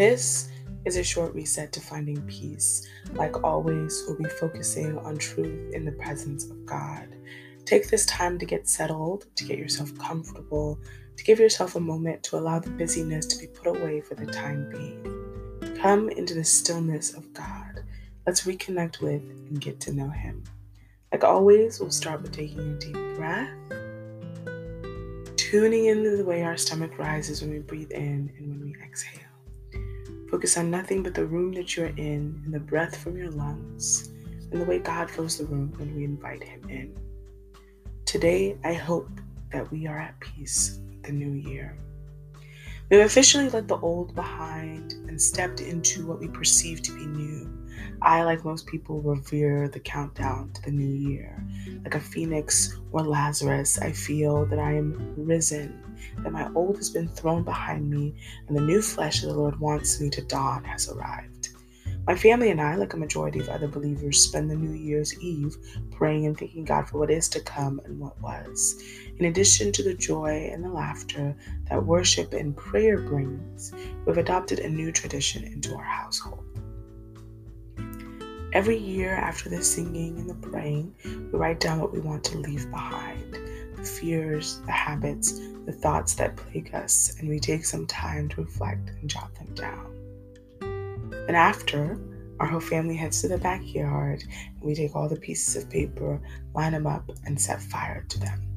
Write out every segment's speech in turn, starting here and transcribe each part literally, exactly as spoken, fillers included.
This is a short reset to finding peace. Like always, we'll be focusing on truth in the presence of God. Take this time to get settled, to get yourself comfortable, to give yourself a moment to allow the busyness to be put away for the time being. Come into the stillness of God. Let's reconnect with and get to know Him. Like always, we'll start with taking a deep breath, tuning into the way our stomach rises when we breathe in and when we exhale. Focus on nothing but the room that you're in and the breath from your lungs and the way God fills the room when we invite Him in. Today, I hope that we are at peace with the new year. We've officially let the old behind and stepped into what we perceive to be new. I, like most people, revere the countdown to the new year. Like a phoenix or Lazarus, I feel that I am risen, that my old has been thrown behind me, and the new flesh that the Lord wants me to don has arrived. My family and I, like a majority of other believers, spend the New Year's Eve praying and thanking God for what is to come and what was. In addition to the joy and the laughter that worship and prayer brings, we've adopted a new tradition into our household. Every year after the singing and the praying, we write down what we want to leave behind, the fears, the habits, the thoughts that plague us, and we take some time to reflect and jot them down. And after, our whole family heads to the backyard, and we take all the pieces of paper, line them up, and set fire to them.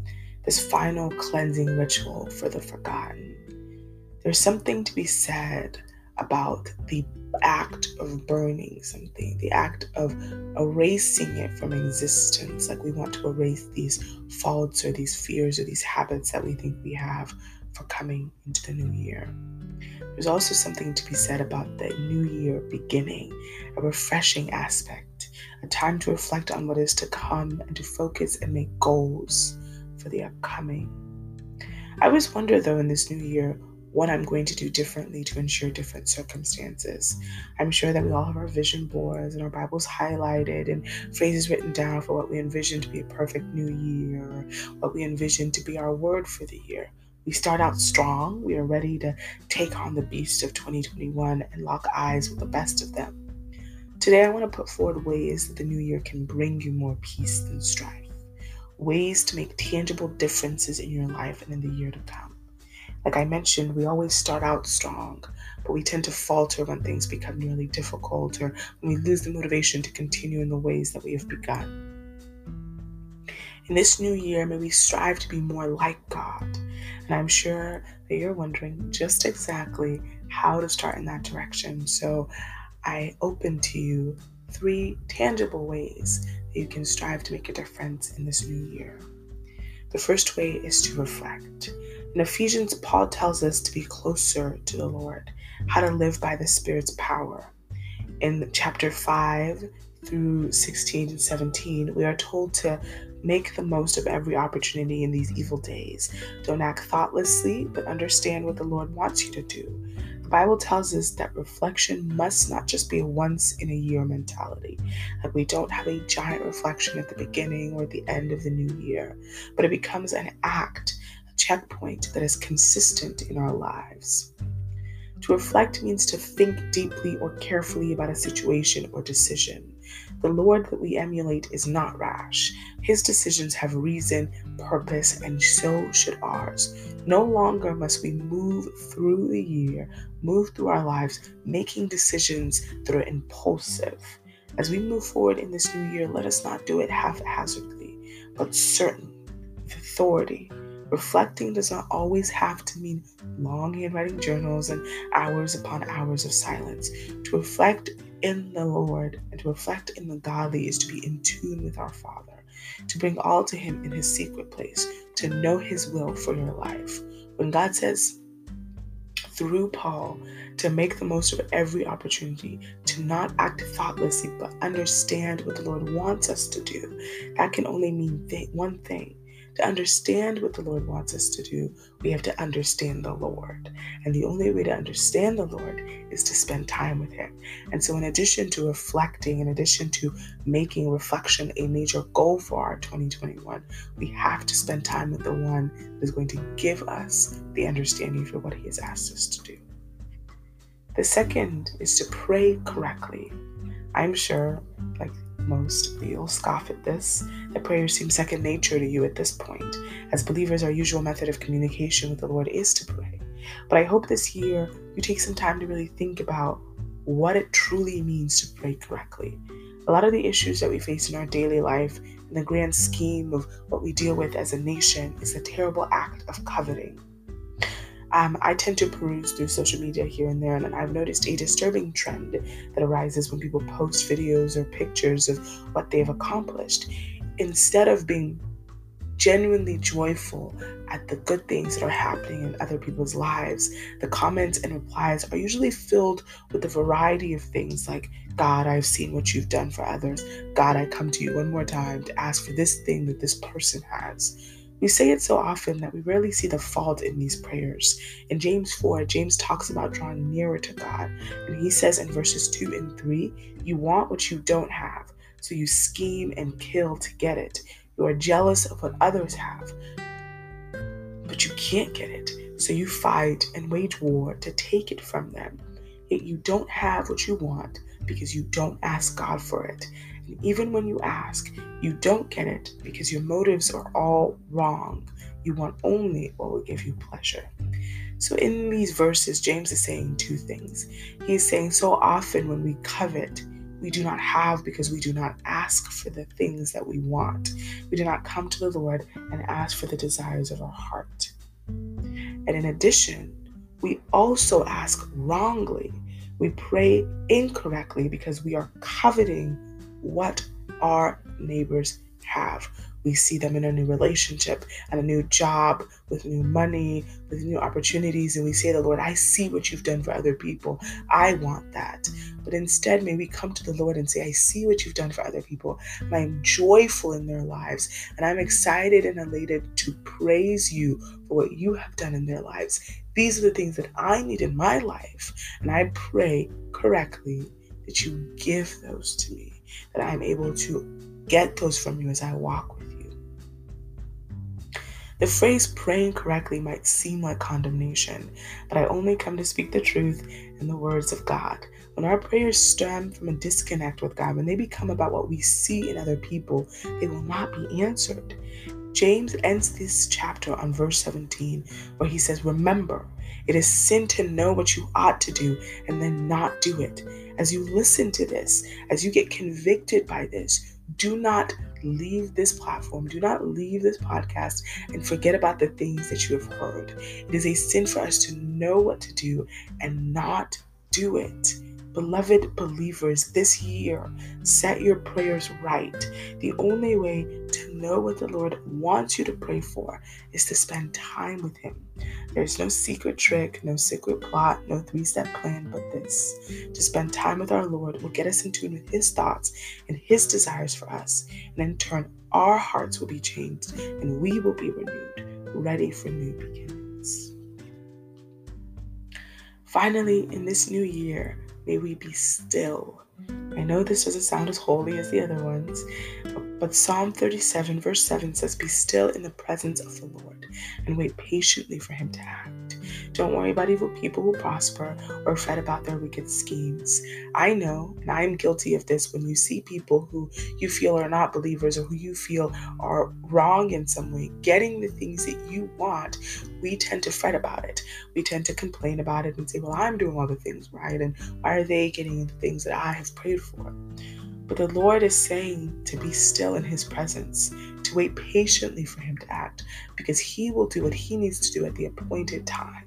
This final cleansing ritual for the forgotten. There's something to be said about the act of burning something, the act of erasing it from existence. Like we want to erase these faults or these fears or these habits that we think we have for coming into the new year. There's also something to be said about the new year beginning, a refreshing aspect, a time to reflect on what is to come and to focus and make goals for the upcoming. I always wonder, though, in this new year, what I'm going to do differently to ensure different circumstances. I'm sure that we all have our vision boards and our Bibles highlighted and phrases written down for what we envision to be a perfect new year, or what we envision to be our word for the year. We start out strong. We are ready to take on the beast of twenty twenty-one and lock eyes with the best of them. Today, I want to put forward ways that the new year can bring you more peace than strife, ways to make tangible differences in your life and in the year to come. Like I mentioned, we always start out strong, but we tend to falter when things become really difficult or when we lose the motivation to continue in the ways that we have begun. In this new year, may we strive to be more like God. And I'm sure that you're wondering just exactly how to start in that direction. So I open to you three tangible ways that you can strive to make a difference in this new year. The first way is to reflect. In Ephesians, Paul tells us to be closer to the Lord, how to live by the Spirit's power. In chapter five through sixteen and seventeen, we are told to make the most of every opportunity in these evil days. Don't act thoughtlessly, but understand what the Lord wants you to do. The Bible tells us that reflection must not just be a once-in-a-year mentality. Like we don't have a giant reflection at the beginning or at the end of the new year, but it becomes an act, a checkpoint that is consistent in our lives. To reflect means to think deeply or carefully about a situation or decision. The Lord that we emulate is not rash. His decisions have reason, purpose, and so should ours. No longer must we move through the year, move through our lives, making decisions that are impulsive. As we move forward in this new year, let us not do it haphazardly, but certain, with authority. Reflecting does not always have to mean long handwriting journals and hours upon hours of silence. To reflect in the Lord and to reflect in the godly is to be in tune with our Father, to bring all to Him in His secret place, to know His will for your life. When God says through Paul to make the most of every opportunity, to not act thoughtlessly, but understand what the Lord wants us to do, that can only mean th- one thing. To understand what the Lord wants us to do, we have to understand the Lord. And the only way to understand the Lord is to spend time with Him. And so in addition to reflecting, in addition to making reflection a major goal for our twenty twenty-one, we have to spend time with the one that is going to give us the understanding for what He has asked us to do. The second is to pray correctly. I'm sure, like most, you'll scoff at this, that prayer seems second nature to you at this point. As believers, our usual method of communication with the Lord is to pray. But I hope this year you take some time to really think about what it truly means to pray correctly. A lot of the issues that we face in our daily life, in the grand scheme of what we deal with as a nation, is the terrible act of coveting. Um, I tend to peruse through social media here and there, and I've noticed a disturbing trend that arises when people post videos or pictures of what they've accomplished. Instead of being genuinely joyful at the good things that are happening in other people's lives, the comments and replies are usually filled with a variety of things like, God, I've seen what you've done for others. God, I come to you one more time to ask for this thing that this person has. We say it so often that we rarely see the fault in these prayers. In James four, James talks about drawing nearer to God. And he says in verses two and three, you want what you don't have, so you scheme and kill to get it. You are jealous of what others have, but you can't get it, so you fight and wage war to take it from them. Yet you don't have what you want because you don't ask God for it. And even when you ask, you don't get it because your motives are all wrong. You want only what will give you pleasure. So in these verses, James is saying two things. He is saying so often when we covet, we do not have because we do not ask for the things that we want. We do not come to the Lord and ask for the desires of our heart. And in addition, we also ask wrongly. We pray incorrectly because we are coveting what our neighbors have. We see them in a new relationship and a new job with new money, with new opportunities. And we say to the Lord, I see what you've done for other people. I want that. But instead, may we come to the Lord and say, I see what you've done for other people. And I'm joyful in their lives. And I'm excited and elated to praise you for what you have done in their lives. These are the things that I need in my life. And I pray correctly that you give those to me, that I'm able to get those from you as I walk with you. The phrase praying correctly might seem like condemnation, but I only come to speak the truth in the words of God. When our prayers stem from a disconnect with God, when they become about what we see in other people, they will not be answered. James ends this chapter on verse seventeen, where he says, remember, it is sin to know what you ought to do and then not do it. As you listen to this, as you get convicted by this, do not leave this platform. Do not leave this podcast and forget about the things that you have heard. It is a sin for us to know what to do and not do it. Beloved believers, this year, set your prayers right. The only way to know what the Lord wants you to pray for is to spend time with Him. There's no secret trick, no secret plot, no three-step plan but this. To spend time with our Lord will get us in tune with His thoughts and His desires for us. And in turn, our hearts will be changed and we will be renewed, ready for new beginnings. Finally, in this new year, may we be still. I know this doesn't sound as holy as the other ones, but Psalm thirty-seven verse seven says, be still in the presence of the Lord and wait patiently for Him to act. Don't worry about evil people who prosper or fret about their wicked schemes. I know, and I am guilty of this, when you see people who you feel are not believers or who you feel are wrong in some way, getting the things that you want, we tend to fret about it. We tend to complain about it and say, well, I'm doing all the things right, and why are they getting the things that I have prayed for? But the Lord is saying to be still in His presence, to wait patiently for Him to act, because He will do what He needs to do at the appointed time,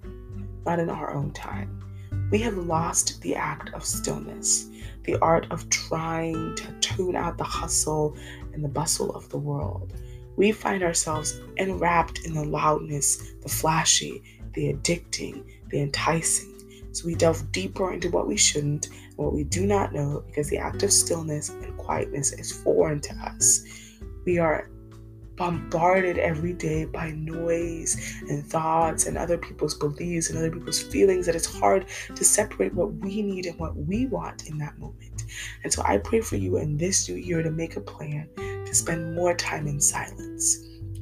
not in our own time. We have lost the act of stillness, the art of trying to tune out the hustle and the bustle of the world. We find ourselves enwrapped in the loudness, the flashy, the addicting, the enticing. So we delve deeper into what we shouldn't and what we do not know, because the act of stillness and quietness is foreign to us. We are bombarded every day by noise and thoughts and other people's beliefs and other people's feelings, that it's hard to separate what we need and what we want in that moment. And so I pray for you in this new year to make a plan to spend more time in silence.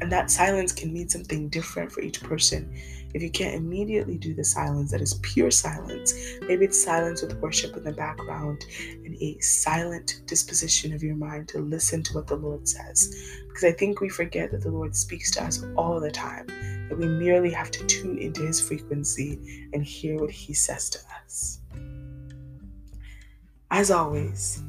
And that silence can mean something different for each person. If you can't immediately do the silence that is pure silence, maybe it's silence with worship in the background and a silent disposition of your mind to listen to what the Lord says. Because I think we forget that the Lord speaks to us all the time, that we merely have to tune into his frequency and hear what he says to us. As always,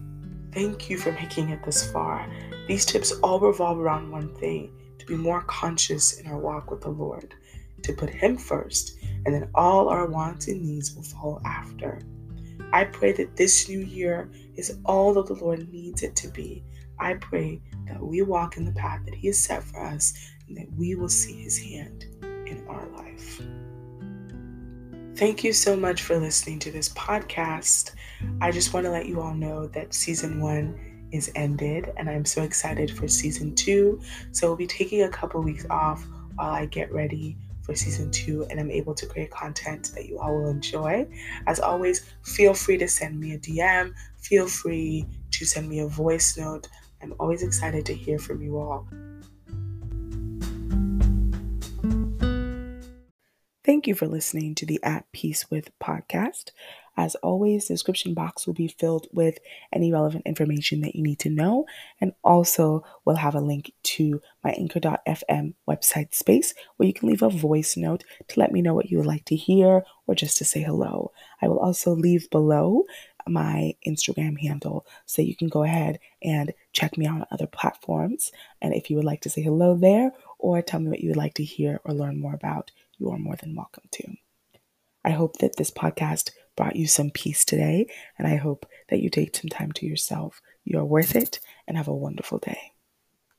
thank you for making it this far. These tips all revolve around one thing: to be more conscious in our walk with the Lord, to put him first, and then all our wants and needs will follow after. I pray that this new year is all that the Lord needs it to be. I pray that we walk in the path that he has set for us and that we will see his hand in our life. Thank you so much for listening to this podcast. I just want to let you all know that season one is ended, and I'm so excited for season two. So we'll be taking a couple weeks off while I get ready for season two and I'm able to create content that you all will enjoy. As always, feel free to send me a D M. Feel free to send me a voice note. I'm always excited to hear from you all. Thank you for listening to the At Peace With podcast. As always, the description box will be filled with any relevant information that you need to know. And also, we'll have a link to my anchor dot f m website space where you can leave a voice note to let me know what you would like to hear or just to say hello. I will also leave below my Instagram handle so you can go ahead and check me out on other platforms. And if you would like to say hello there or tell me what you would like to hear or learn more about, you are more than welcome to. I hope that this podcast brought you some peace today, and I hope that you take some time to yourself. You are worth it, and have a wonderful day.